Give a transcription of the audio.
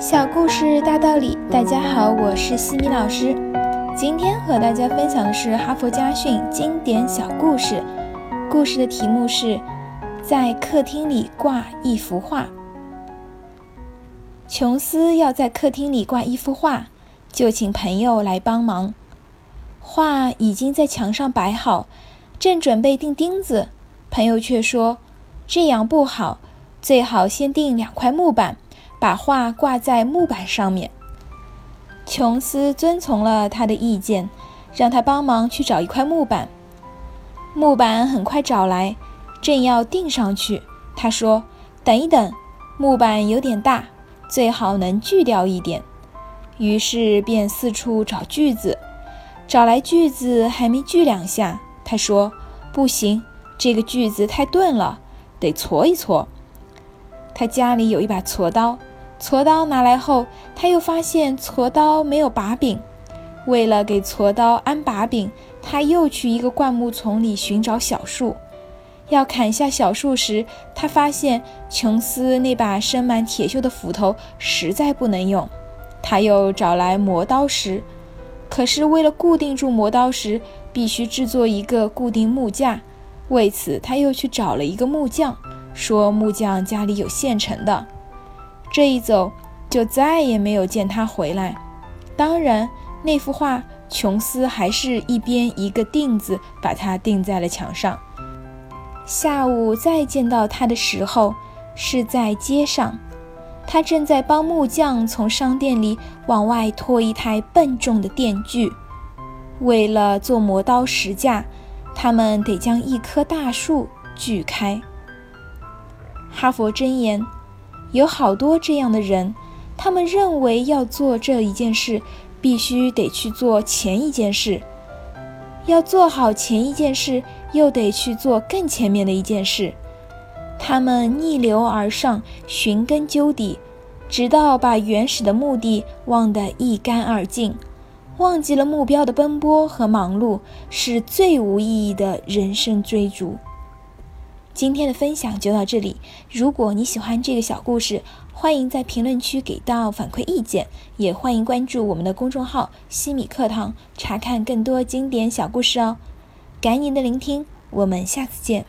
小故事大道理，大家好，我是西米老师。今天和大家分享的是哈佛家训经典小故事，故事的题目是在客厅里挂一幅画。琼斯要在客厅里挂一幅画，就请朋友来帮忙。画已经在墙上摆好，正准备钉钉子，朋友却说这样不好，最好先钉2块木板，把画挂在木板上面。琼斯遵从了他的意见，让他帮忙去找1块木板。木板很快找来，正要钉上去，他说等一等，木板有点大，最好能锯掉一点。于是便四处找锯子，找来锯子还没锯2下，他说不行，这个锯子太钝了，得锉一锉。他家里有一把锉刀，锉刀拿来后，他又发现锉刀没有把柄。为了给锉刀安把柄，他又去一个灌木丛里寻找小树。要砍下小树时，他发现琼斯那把生满铁锈的斧头实在不能用。他又找来磨刀石，可是为了固定住磨刀石，必须制作一个固定木架。为此，他又去找了一个木匠，说木匠家里有现成的。这一走就再也没有见他回来。当然，那幅画琼斯还是一边一个钉子把它钉在了墙上。下午再见到他的时候是在街上，他正在帮木匠从商店里往外拖一台笨重的电锯。为了做磨刀石架，他们得将一棵大树锯开。哈佛箴言，有好多这样的人，他们认为要做这一件事，必须得去做前一件事，要做好前一件事，又得去做更前面的一件事。他们逆流而上，寻根究底，直到把原始的目的忘得一干二净，忘记了目标的奔波和忙碌是最无意义的人生追逐。今天的分享就到这里，如果你喜欢这个小故事，欢迎在评论区给到反馈意见，也欢迎关注我们的公众号西米课堂，查看更多经典小故事哦。感谢您的聆听，我们下次见。